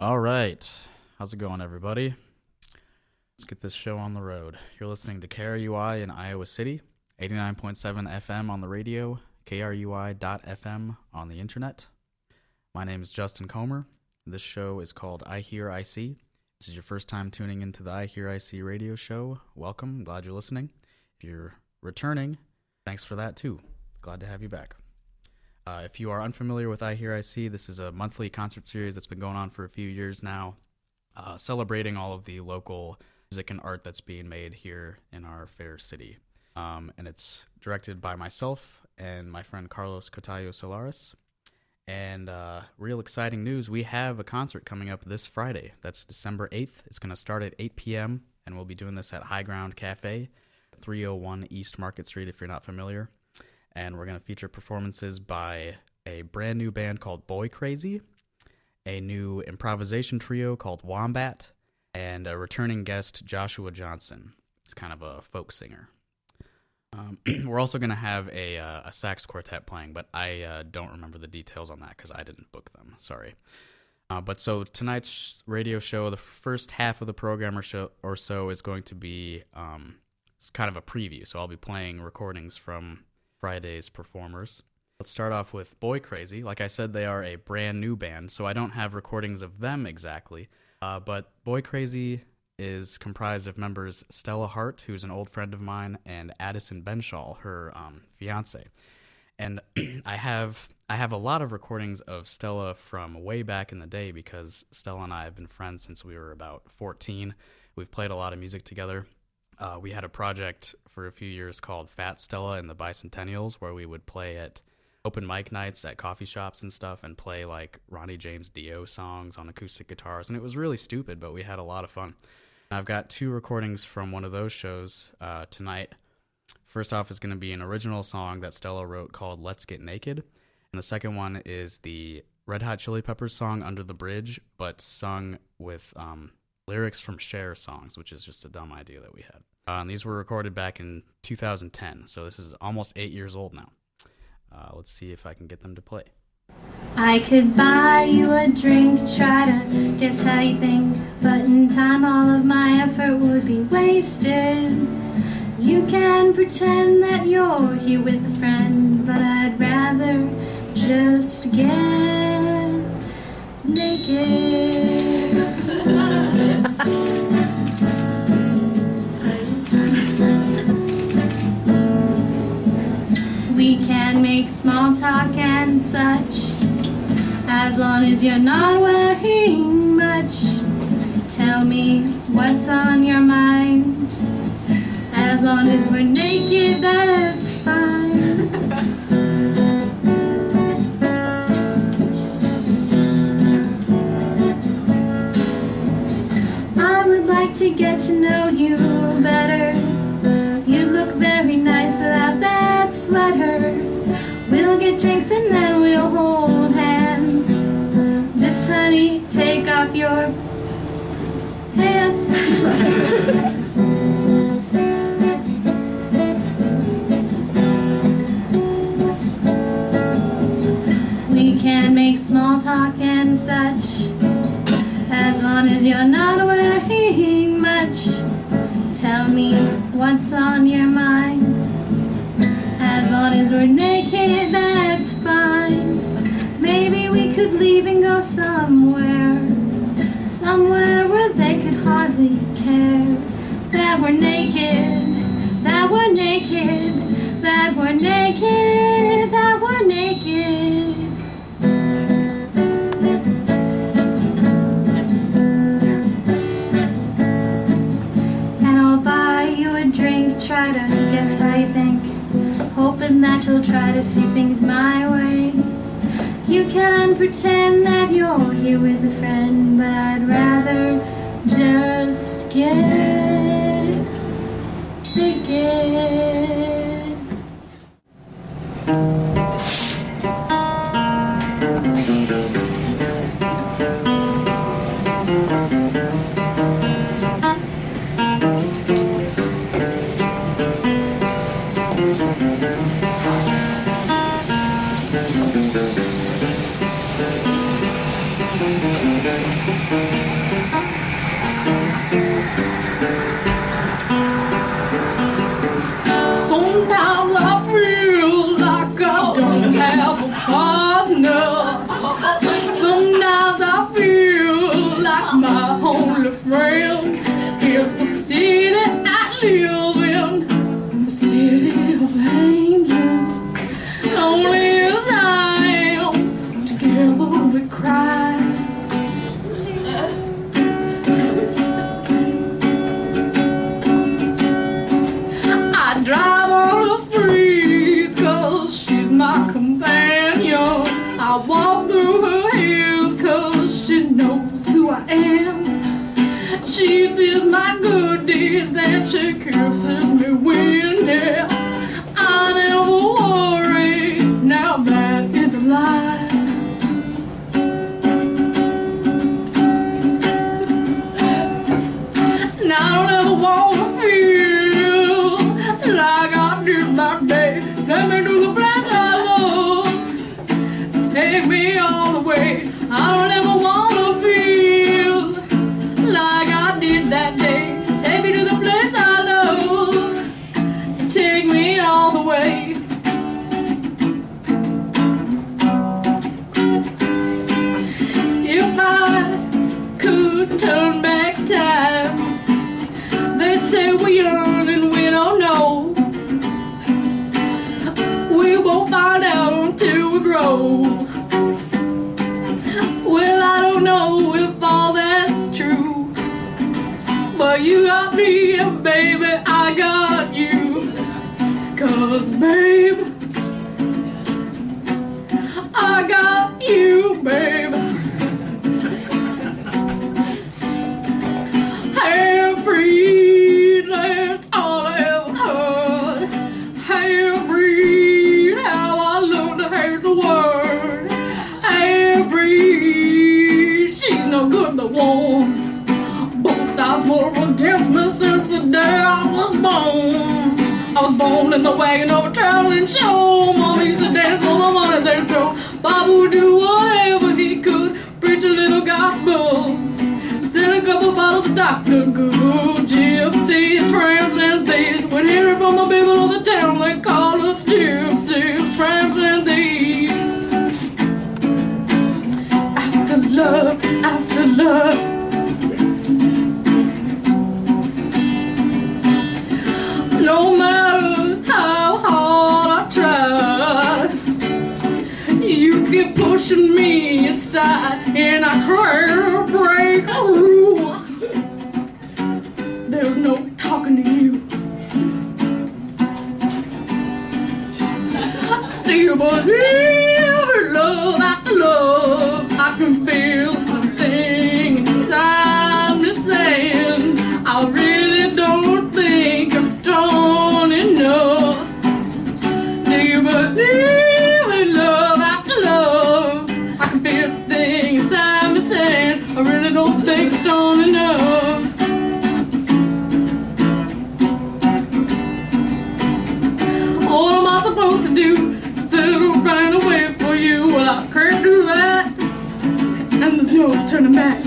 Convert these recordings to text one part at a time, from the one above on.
All right. How's it going, everybody? Let's get this show on the road. You're listening to KRUI in Iowa City, 89.7 FM on the radio, krui.fm on the internet. My name is Justin Comer. This show is called I Hear, I See. If this is your first time tuning into the I Hear, I See radio show, welcome. Glad you're listening. If you're returning, thanks for that, too. Glad to have you back. If you are unfamiliar with I Hear, I See, this is a monthly concert series that's been going on for a few years now, celebrating all of the local music and art that's being made here in our fair city. And it's directed by myself and my friend Carlos Cotallo Solares. And real exciting news, we have a concert coming up this Friday. That's December 8th. It's going to start at 8 p.m., and we'll be doing this at High Ground Cafe, 301 East Market Street, if you're not familiar. And we're going to feature performances by a brand new band called Boy Crazy, a new improvisation trio called Wombat, and a returning guest, Joshua Johnson. It's kind of a folk singer. We're also going to have a sax quartet playing, but I don't remember the details on that because I didn't book them. Sorry. But so tonight's radio show, the first half of the program or so is going to be kind of a preview. So I'll be playing recordings from Friday's performers. Let's start off with Boy Crazy. Like I said, they are a brand new band, so I don't have recordings of them exactly. But Boy Crazy is comprised of members Stella Hart, who's an old friend of mine, and Addison Benshaw, her fiance. And I have a lot of recordings of Stella from way back in the day because Stella and I have been friends since we were about 14. We've played a lot of music together. We had a project for a few years called Fat Stella and the Bicentennials, where we would play at open mic nights at coffee shops and stuff and play like Ronnie James Dio songs on acoustic guitars. And it was really stupid, but we had a lot of fun. I've got two recordings from one of those shows tonight. First off is going to be an original song that Stella wrote called Let's Get Naked. And the second one is the Red Hot Chili Peppers song Under the Bridge, but sung with lyrics from Cher songs, which is just a dumb idea that we had. And these were recorded back in 2010, so this is almost 8 years old now. Let's see if I can get them to play. I could buy you a drink, try to guess how you think, but in time all of my effort would be wasted. You can pretend that you're here with a friend, but I'd rather just get naked. We can make small talk and such, as long as you're not wearing much. Tell me what's on your mind, as long as we're naked, that's fine. I would like to get to know you better. You look very nice without that sweater. We'll get drinks and then we'll hold hands. Just honey, take off your pants. We can make small talk and such, as long as you're not wearing much. Tell me what's on your mind, as long as we're naked, that's fine. Maybe we could leave and go somewhere, somewhere where they could hardly care. That we're naked, that we're naked, that we're naked, that we're naked. And I'll buy you a drink, try to guess how you think, hoping that you'll try to see things my way. You can pretend that you're here with a friend, but I'd rather just get naked. Sometimes I feel like I don't have a partner. Sometimes I feel like my only friend is the city I live in, the city of angels. Only as I am, together we cry. I drive on the streets cause she's my companion. I walk through her hills cause she knows who I am. She sees my good deeds and she curses me with it. I never worry, now that is a lie. And I don't ever want to feel like I did my day. Let me do the black I love, take me all the way. I don't ever want to feel like I did that day. Take me to the place I love, take me all the way. If I could turn back time, they say we young and we don't know. We won't find out until we grow. Well, I don't know if all that's true, but you got me and baby, I got you. Cause babe, I got you, babe. Free, that's all I ever heard. Free, how I learned to hate the word. Free, she's no good, the one. Both sides were against me since the day I was born. I was born in the wagon of a traveling show. Mama used to dance on the money they throw. Baba would do whatever he could, preach a little gospel. A couple bottles of Dr. Goo, gypsies, tramps, and thieves. We'd hear it from the people of the town, they call us gypsies, tramps, and thieves. After love, after love. No matter how hard I tried, you keep pushing me aside, and I can't break a rule. There's no talking to you. Do you believe in love after love? I can feel something inside me saying I really don't think I'm strong enough. Do you believe in love after love? I can feel something inside me saying I really don't think I'm strong enough. Supposed to do, still run away for you. Well, I can't do that, and there's no turning back.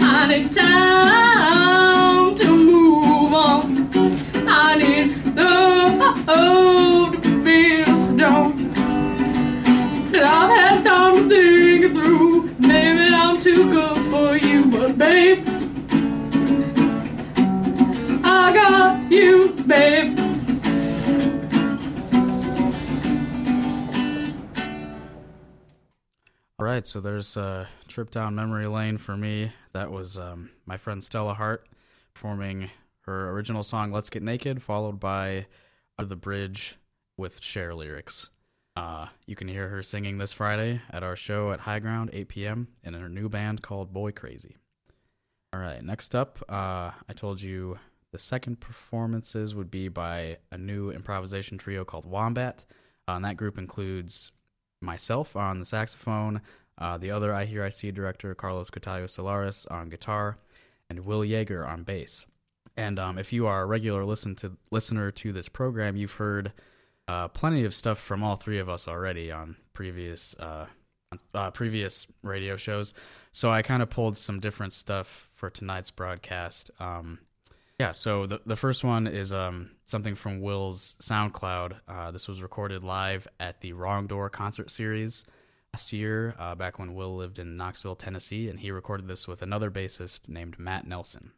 I need time to move on. I need love to feel strong. I've had time to think it through. Maybe I'm too good for you, but babe, I got you, babe. Right, so there's a trip down memory lane for me. That was my friend Stella Hart performing her original song "Let's Get Naked," followed by "Under the Bridge" with Cher lyrics. You can hear her singing this Friday at our show at High Ground, 8 p.m. in her new band called Boy Crazy. All right, next up, I told you the second performances would be by a new improvisation trio called Wombat, and that group includes myself on the saxophone, the other I Hear I See director Carlos Cotallo Solares on guitar, and Will Yager on bass. And if you are a regular listener to this program, you've heard plenty of stuff from all three of us already on previous previous radio shows. So I kind of pulled some different stuff for tonight's broadcast. So the first one is something from Will's SoundCloud. This was recorded live at the Wrong Door concert series last year, back when Will lived in Knoxville, Tennessee, and he recorded this with another bassist named Matt Nelson.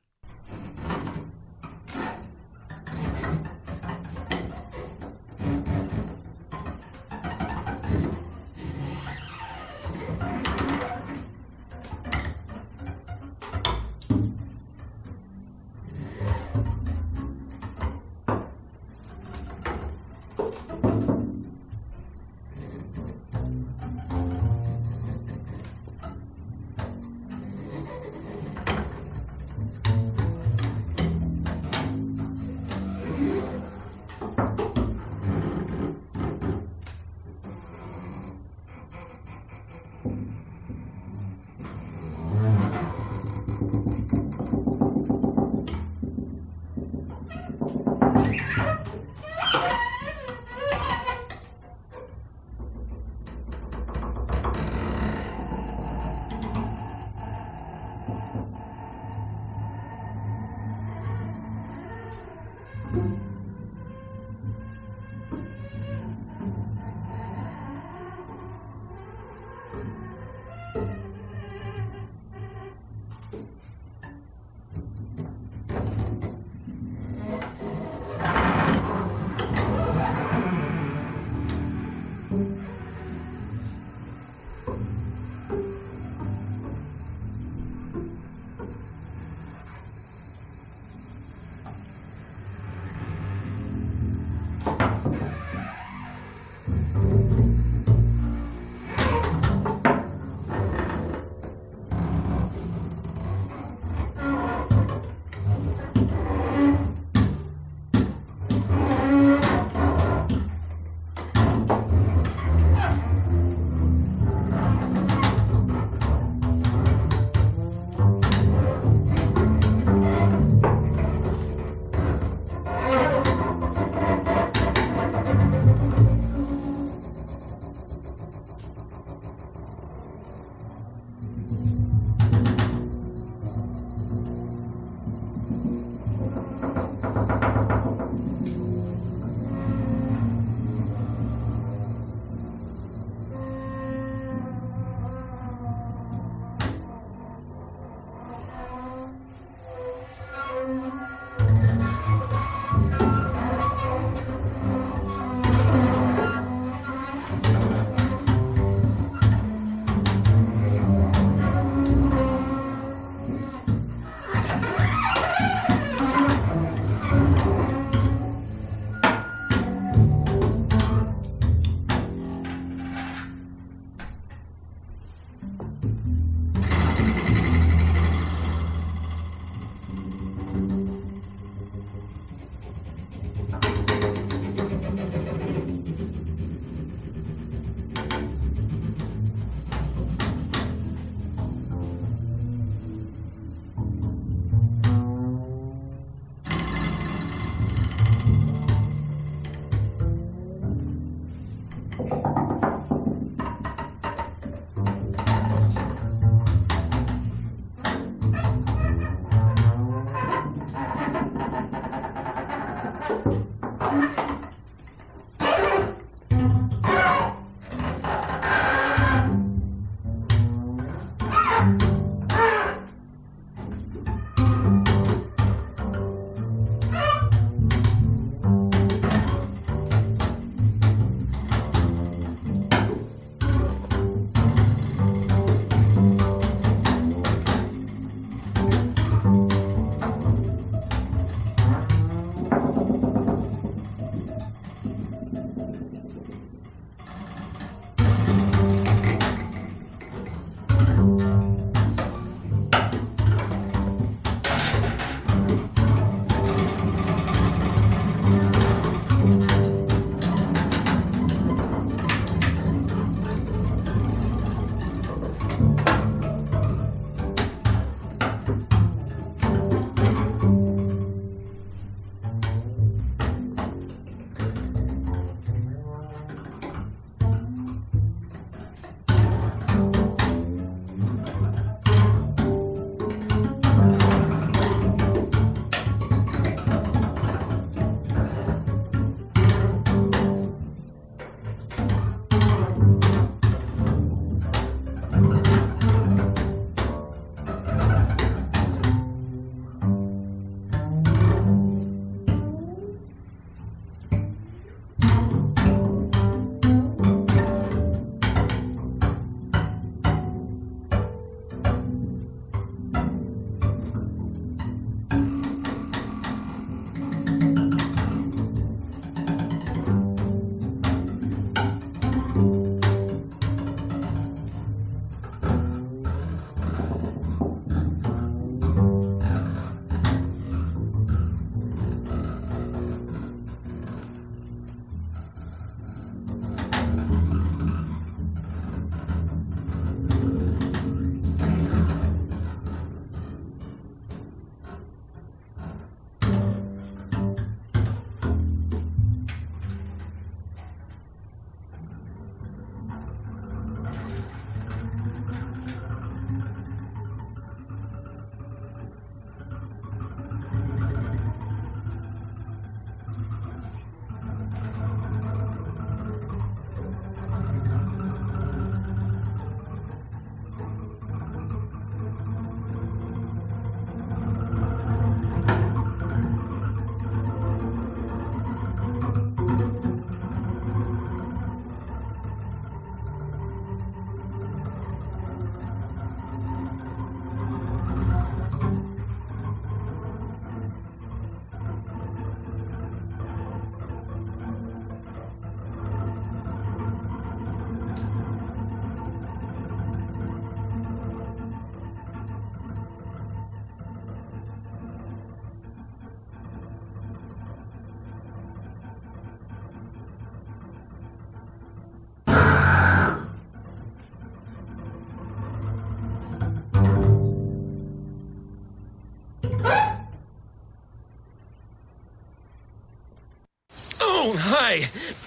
Oh, hi.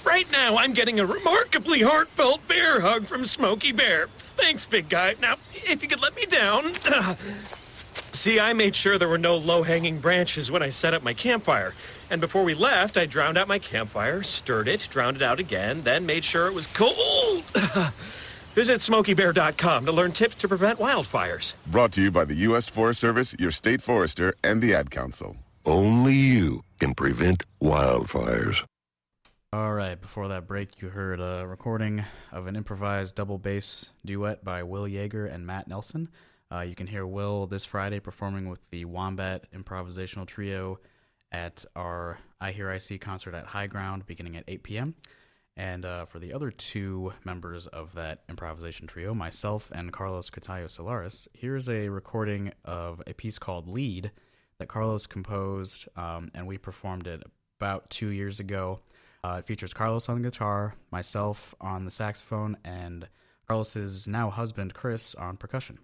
Right now, I'm getting a remarkably heartfelt bear hug from Smokey Bear. Thanks, big guy. Now, if you could let me down... See, I made sure there were no low-hanging branches when I set up my campfire. And before we left, I drowned out my campfire, stirred it, drowned it out again, then made sure it was cold. Visit SmokeyBear.com to learn tips to prevent wildfires. Brought to you by the U.S. Forest Service, your state forester, and the Ad Council. Only you can prevent wildfires. All right, before that break, you heard a recording of an improvised double bass duet by Will Yager and Matt Nelson. You can hear Will this Friday performing with the Wombat Improvisational Trio at our I Hear I See concert at High Ground beginning at 8 p.m. And for the other two members of that improvisation trio, myself and Carlos Cotallo Solares, here's a recording of a piece called Lead that Carlos composed, and we performed it about 2 years ago. It features Carlos on the guitar, myself on the saxophone, and Carlos's now husband, Chris, on percussion.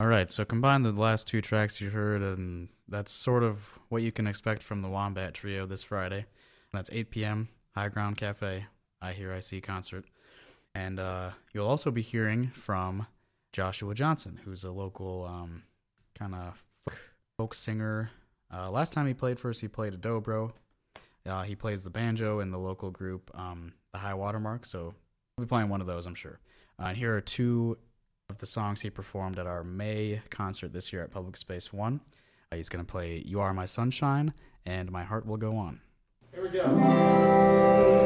Alright, so combine the last two tracks you heard, and that's sort of what you can expect from the Wombat Trio this Friday. That's 8 p.m., High Ground Cafe, I Hear I See concert. And you'll also be hearing from Joshua Johnson, who's a local kind of folk singer. Last time he played for us, he played a dobro. He plays the banjo in the local group, The High Water Mark. So we'll be playing one of those, I'm sure. And here are two of the songs he performed at our May concert this year at Public Space One. He's going to play You Are My Sunshine and My Heart Will Go On. Here we go.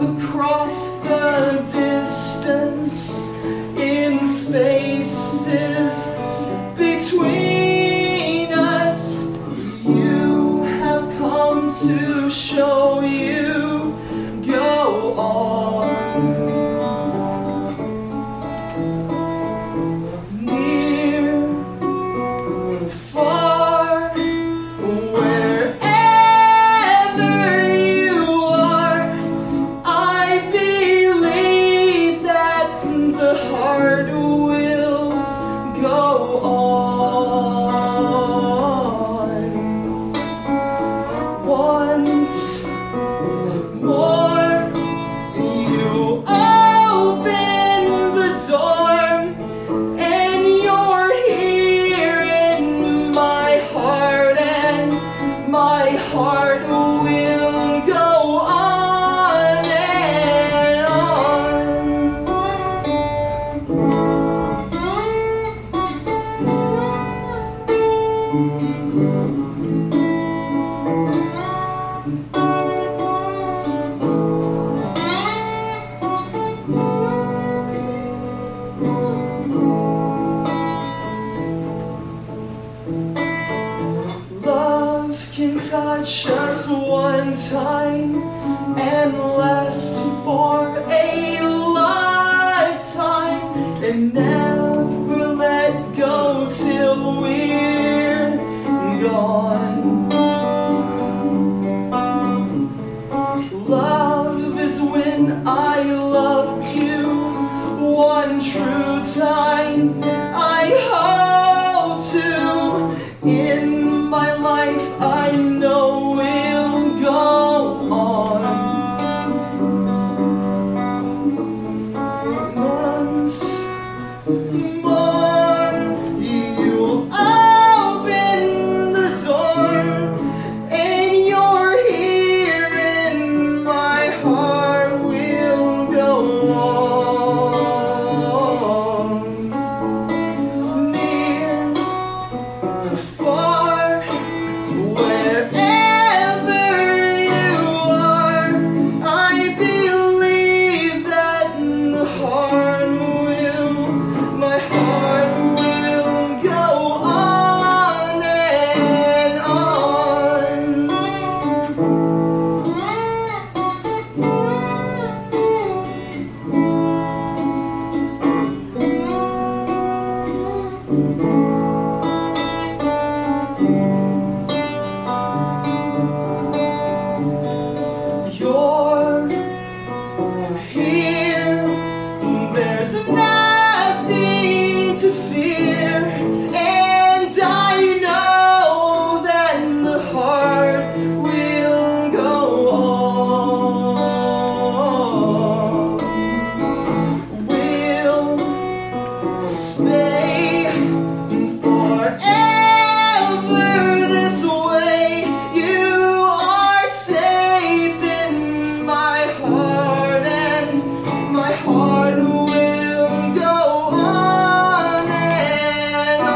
Across the distance love is when I loved you one true time. I hope to in my life I know will go on. Once more you'll open the door and you're here and my heart will go on. Near, far, wherever you are, I believe that the heart will, my heart will go on and on. You're here, there's nothing to fear, and I know that the heart will go on, will stay forever this way. You are safe in my heart will go on and on.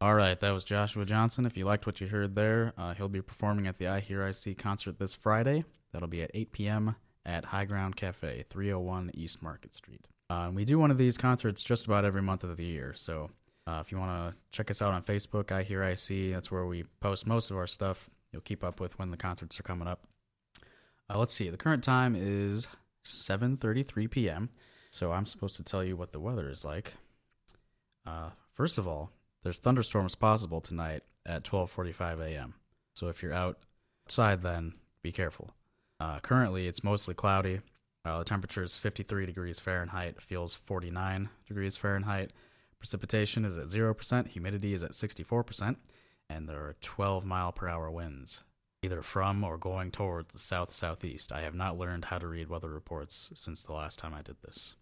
All right, that was Joshua Johnson. If you liked what you heard there, he'll be performing at the I Hear I See concert this Friday. That'll be at 8 p.m. at High Ground Cafe, 301 East Market Street. We do one of these concerts just about every month of the year, so if you want to check us out on Facebook, I Hear I See, that's where we post most of our stuff. You'll keep up with when the concerts are coming up. Let's see, the current time is 7:33 p.m., so I'm supposed to tell you what the weather is like. First of all, there's thunderstorms possible tonight at 12:45 a.m. So if you're outside, then be careful. Currently, it's mostly cloudy. The temperature is 53 degrees Fahrenheit, feels 49 degrees Fahrenheit. Precipitation is at 0%, humidity is at 64%, and there are 12-mile-per-hour winds, either from or going towards the south-southeast. I have not learned how to read weather reports since the last time I did this.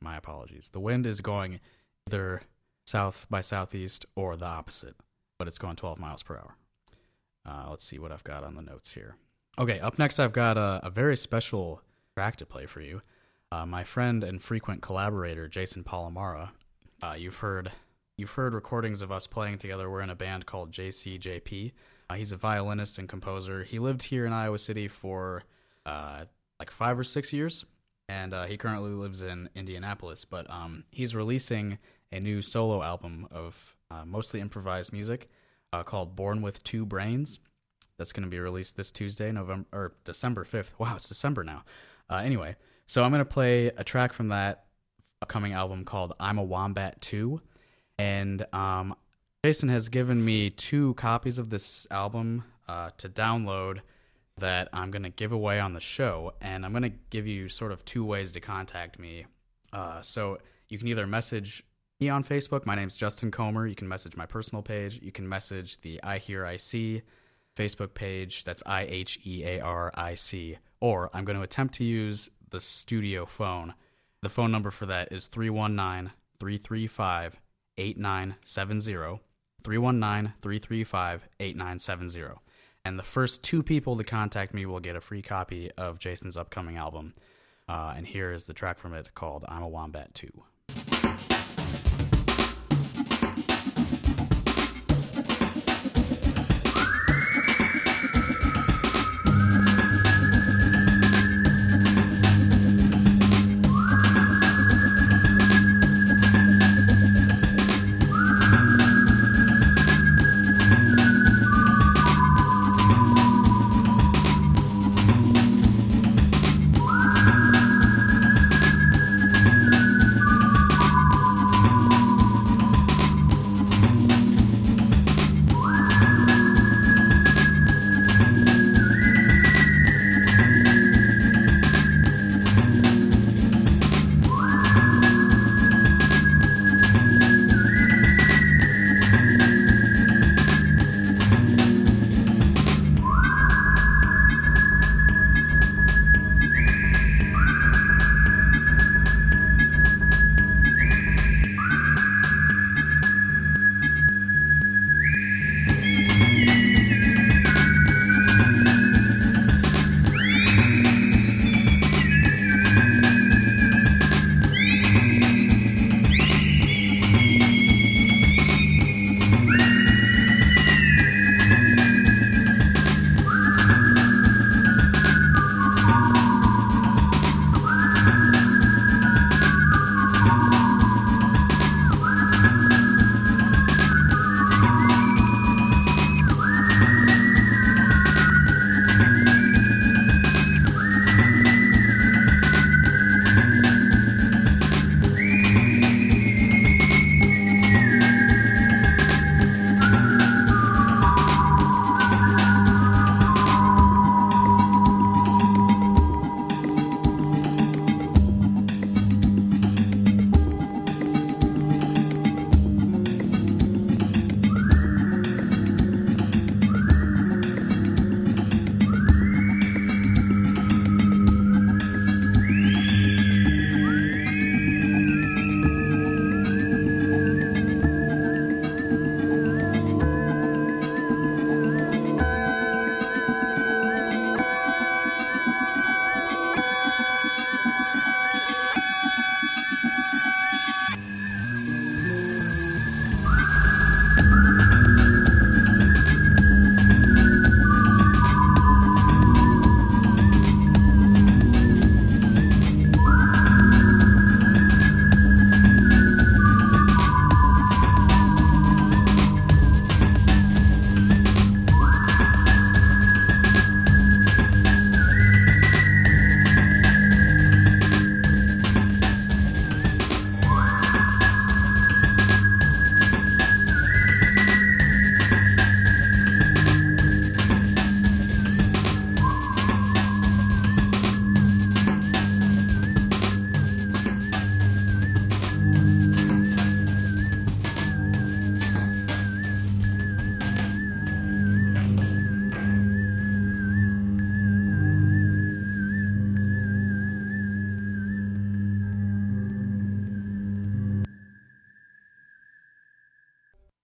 My apologies. The wind is going either south by southeast or the opposite, but it's going 12 miles per hour. Let's see what I've got on the notes here. Okay, up next I've got a very special track to play for you. My friend and frequent collaborator Jason Palamara. You've heard recordings of us playing together. We're in a band called jcjp. He's a violinist and composer. He lived here in Iowa City for like 5 or 6 years, and he currently lives in Indianapolis, but he's releasing a new solo album of mostly improvised music called Born With Two Brains. That's going to be released this Tuesday, December 5th. Wow, it's December now. Anyway, so I'm going to play a track from that upcoming album called I'm a Wombat 2. And Jason has given me 2 copies of this album to download that I'm going to give away on the show. And I'm going to give you sort of 2 ways to contact me. So you can either message me on Facebook. My name's Justin Comer. You can message my personal page. You can message the I Hear I See Facebook page. That's IHEARIC. Or I'm going to attempt to use the studio phone. The phone number for that is 319-335-8970. 319-335-8970. And the first 2 people to contact me will get a free copy of Jason's upcoming album. And here is the track from it called I'm a Wombat 2.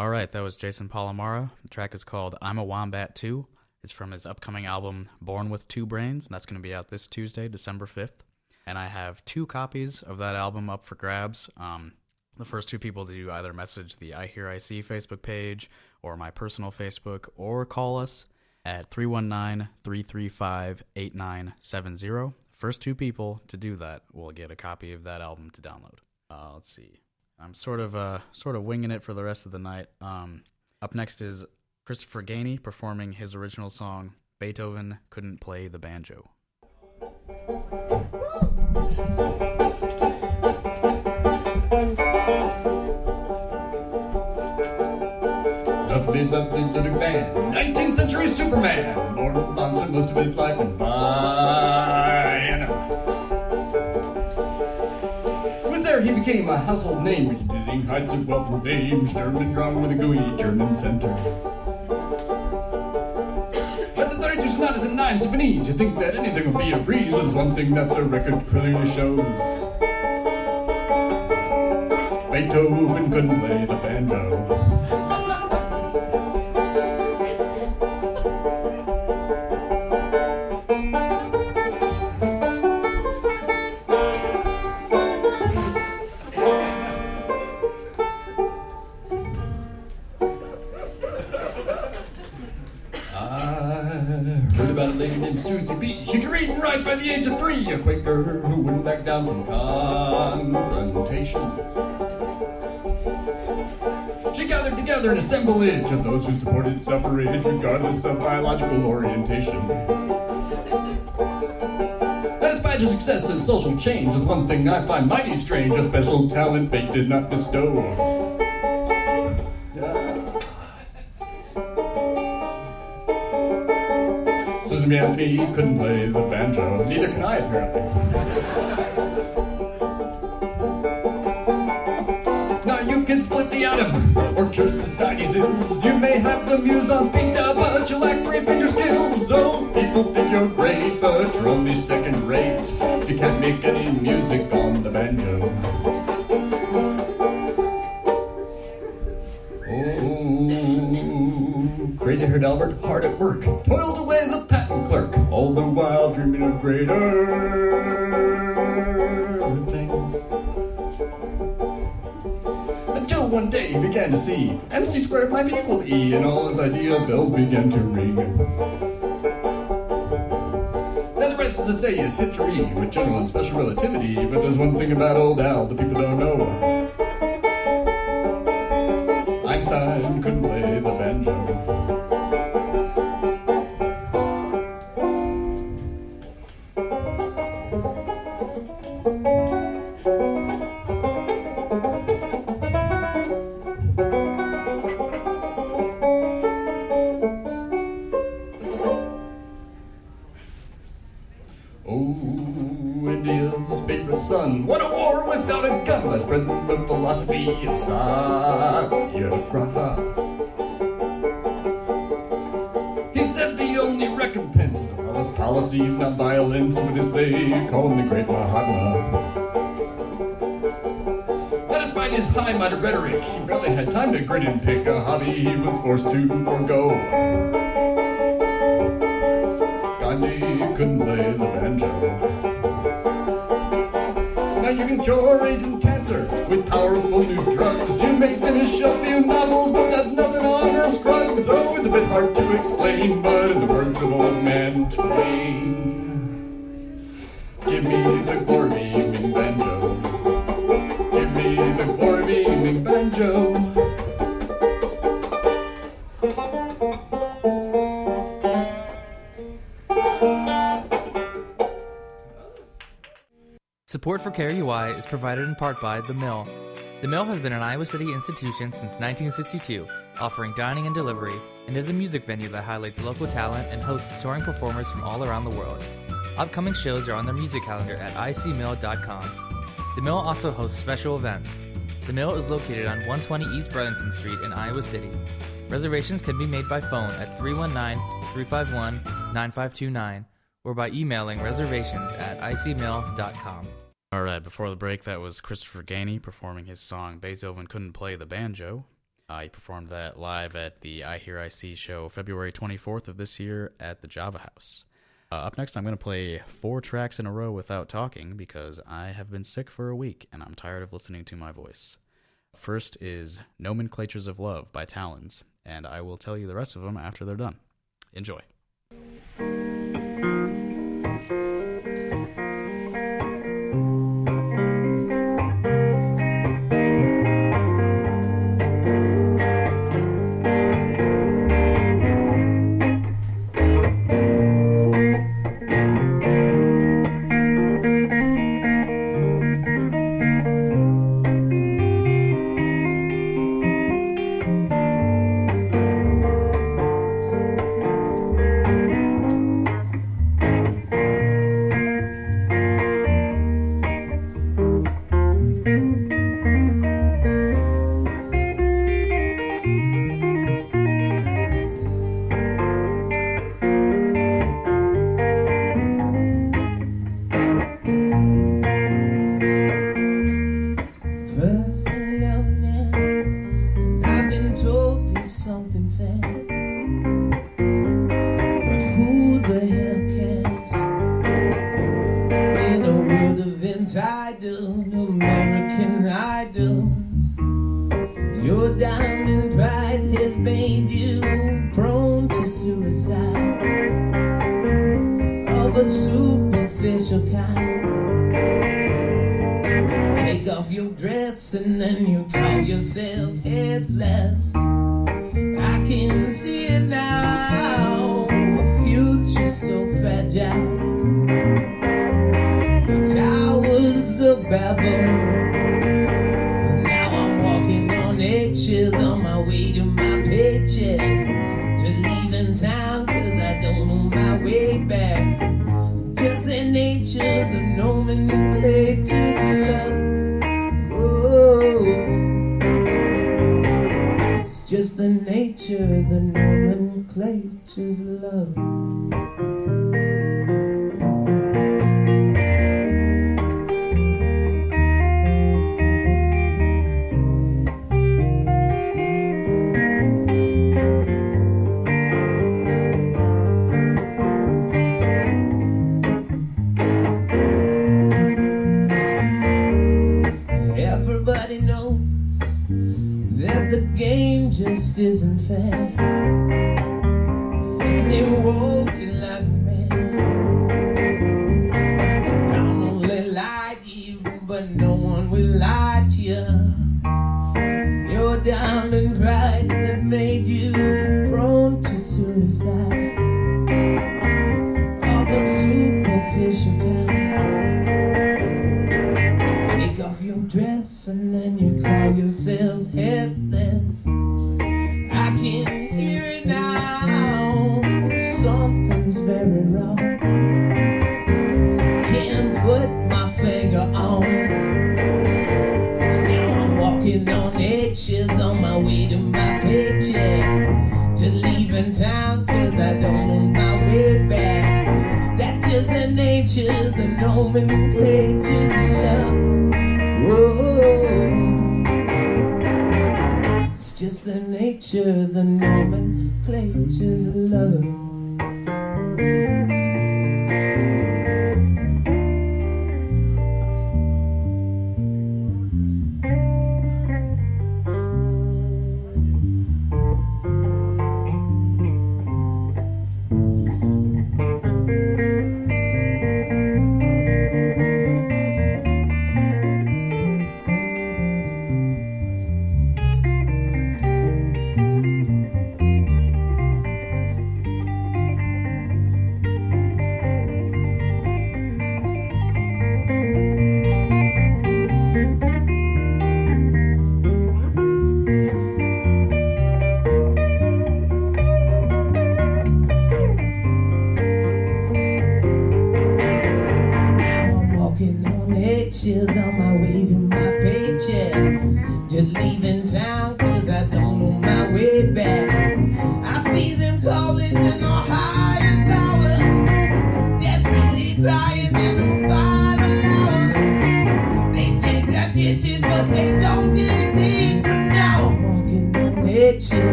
All right, that was Jason Palamara. The track is called I'm a Wombat 2. It's from his upcoming album, Born With Two Brains, and that's going to be out this Tuesday, December 5th. And I have 2 copies of that album up for grabs. The first 2 people to either message the I Hear I See Facebook page or my personal Facebook, or call us at 319-335-8970. First 2 people to do that will get a copy of that album to download. Let's see. I'm sort of winging it for the rest of the night. Up next is Christopher Gainey performing his original song, Beethoven Couldn't Play the Banjo. Lovely, lovely little man, 19th century Superman, born a monster most of his life in Vine. With there he became a household name, reached dizzying heights of wealth and fame, stern and drawn with a gooey German center. Sonatas and 9 symphonies, you think that anything would be a breeze, but there's one thing that the record clearly shows. Beethoven couldn't play the banjo. Who wouldn't back down from confrontation. She gathered together an assemblage of those who supported suffrage regardless of biological orientation. That is badge of success and social change is one thing I find mighty strange, a special talent fate did not bestow. Susan B. Anthony couldn't play the banjo. Neither can I, apparently. Now you can split the atom or curse society's ills. You may have the muse on speed dial, but you lack 3-finger skills. So people think you're great, but you're only second rate if you can't make any music on the banjo. Oh, crazy-haired Albert, hard at work, toiled away as a patent clerk, all the while dreaming of greater things. Until one day he began to see MC squared might be equal to E, and all his idea bells began to ring. Now the rest of the say is history with general and special relativity, but there's one thing about old Al that people don't know. Einstein couldn't play the banjo. He said the only recompense was the palace policy of non-violence, but as they call him the great Mahatma. But despite his high-minded rhetoric, he barely had time to grin and pick a hobby he was forced to forego. Gandhi couldn't play the banjo. You can cure AIDS and cancer with powerful new drugs. You may finish a few novels, but that's nothing on Earth's drugs. So it's a bit hard to explain, but in the words of old man Twain, give me the glory beaming banjo. Give me the glory beaming banjo. Support for KRUI is provided in part by The Mill. The Mill has been an Iowa City institution since 1962, offering dining and delivery, and is a music venue that highlights local talent and hosts touring performers from all around the world. Upcoming shows are on their music calendar at icmill.com. The Mill also hosts special events. The Mill is located on 120 East Burlington Street in Iowa City. Reservations can be made by phone at 319-351-9529 or by emailing reservations at icmill.com. All right, before the break, that was Christopher Gainey performing his song Beethoven Couldn't Play the Banjo. He performed that live at the I Hear I See show February 24th of this year at the Java House. Up next, I'm going to play 4 tracks in a row without talking because I have been sick for a week and I'm tired of listening to my voice. First is Nomenclatures of Love by Talons, and I will tell you the rest of them after they're done. Enjoy.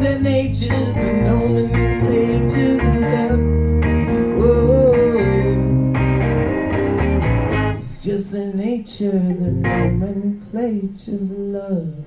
the nature, the nomenclature of love. Whoa. It's just the nature, the nomenclature of love.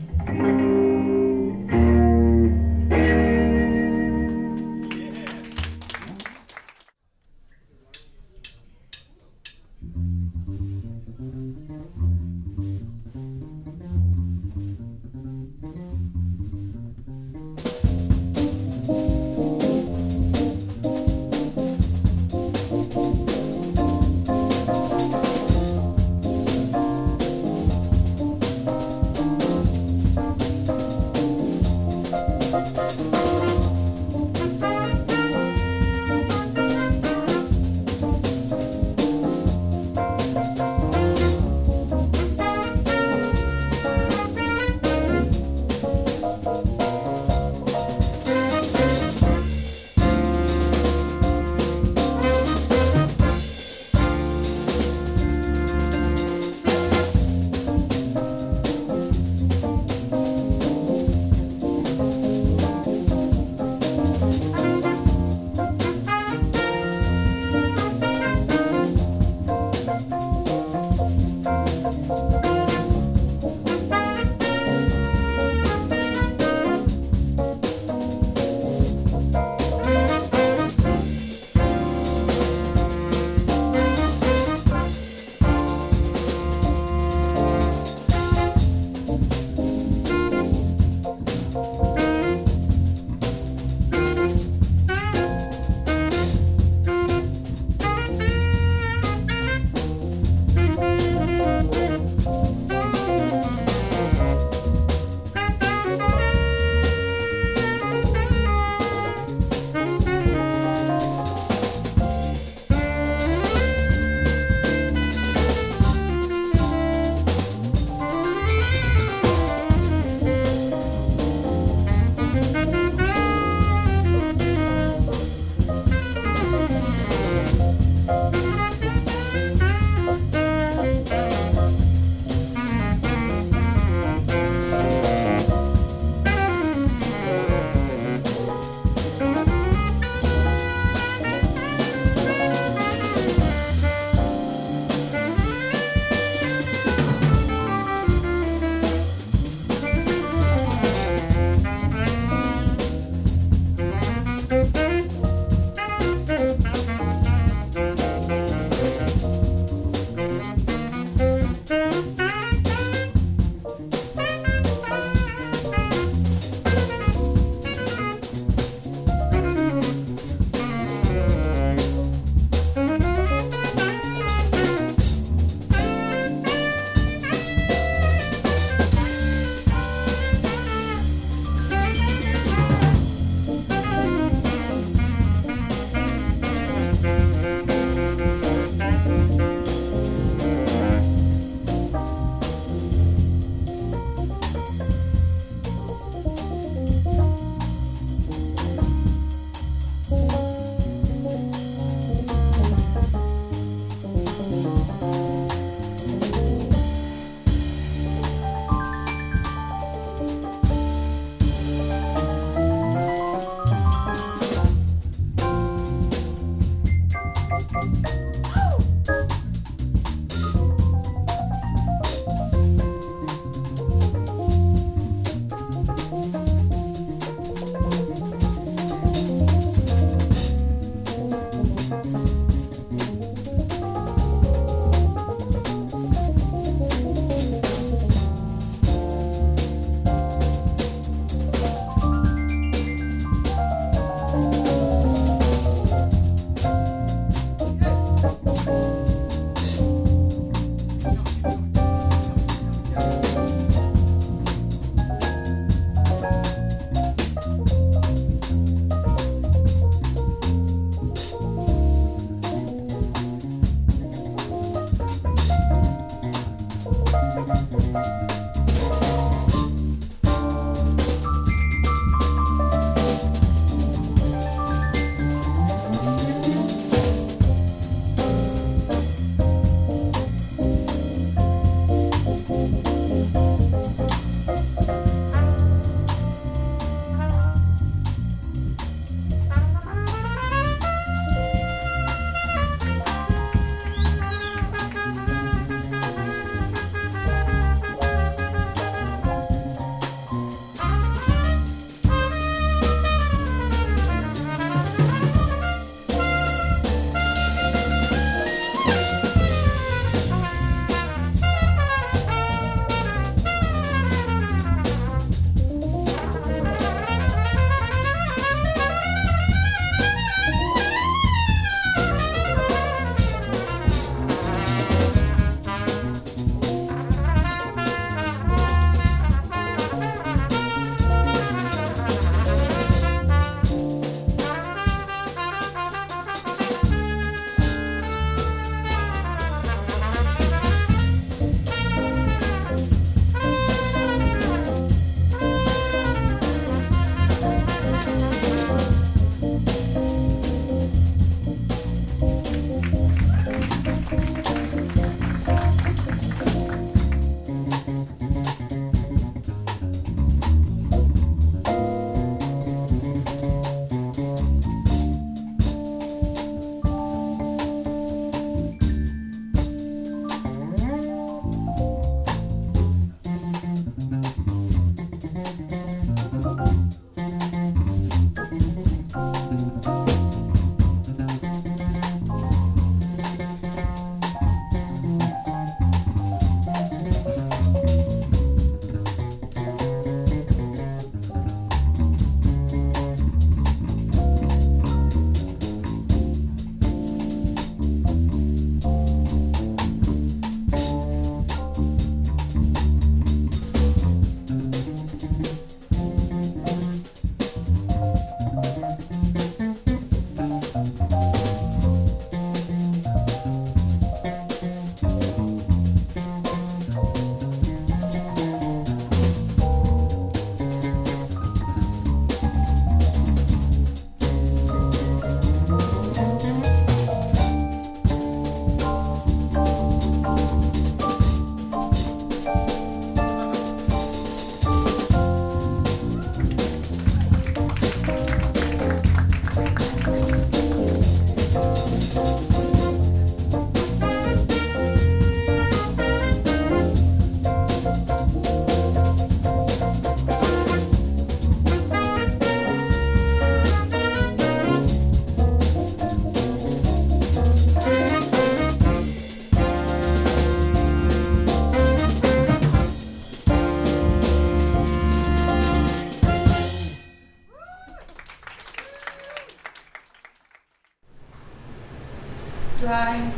Dry,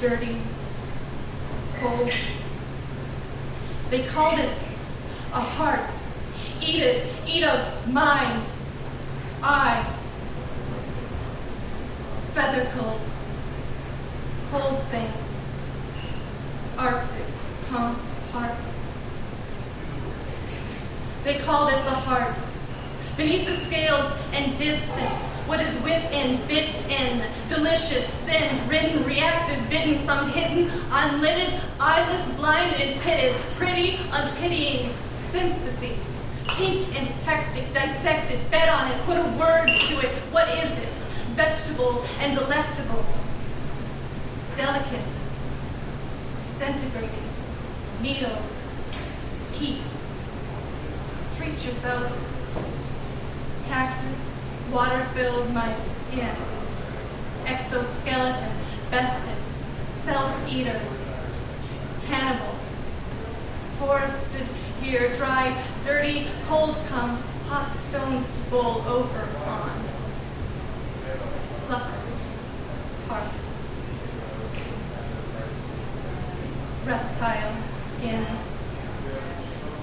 dirty, cold. They call this a heart. Eat it, eat of mine. I, feather cold, cold thing. Arctic, huh, heart. They call this a heart. Beneath the scales and distance, what is within, bit in, delicious, sinned, ridden, reacted, bidden, some hidden, unlidded, eyeless, blind, and pitted, pretty, unpitying, sympathy, pink and hectic, dissected, fed on it, put a word to it, what is it? Vegetable and delectable, delicate, disintegrating, needled, heat, treat yourself, cactus, water filled my skin, exoskeleton, bested, self-eater, cannibal, forested here, dry, dirty, cold come, hot stones to bowl over on, plucked, part, reptile, skin,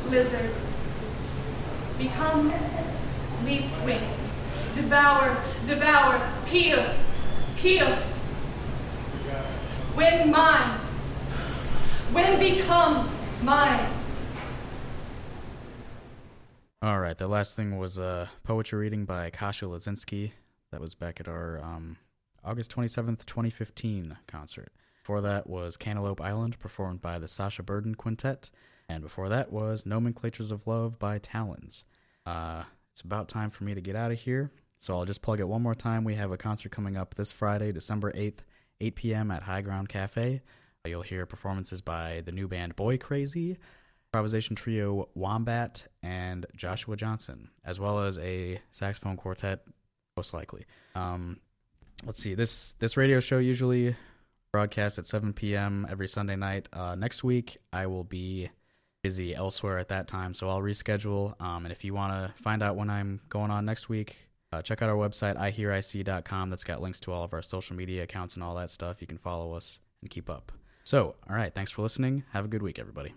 lizard, become leaf wings. Devour, devour, peel, peel. When mine, when become mine. All right, the last thing was a poetry reading by Kassia Lisinski. That was back at our August 27th, 2015 concert. Before that was Cantaloupe Island, performed by the Sasha Burden Quintet. And before that was Nomenclatures of Love by Talons. It's about time for me to get out of here, so I'll just plug it one more time. We have a concert coming up this Friday, December 8th, 8 p.m. at High Ground Cafe. You'll hear performances by the new band Boy Crazy, improvisation trio Wombat, and Joshua Johnson, as well as a saxophone quartet, most likely. Let's see, this radio show usually broadcasts at 7 p.m. every Sunday night. Next week, I will be busy elsewhere at that time, so I'll reschedule. And if you want to find out when I'm going on next week, check out our website, ihearic.com. That's got links to all of our social media accounts and all that stuff. You can follow us and keep up. So, all right, thanks for listening. Have a good week, everybody.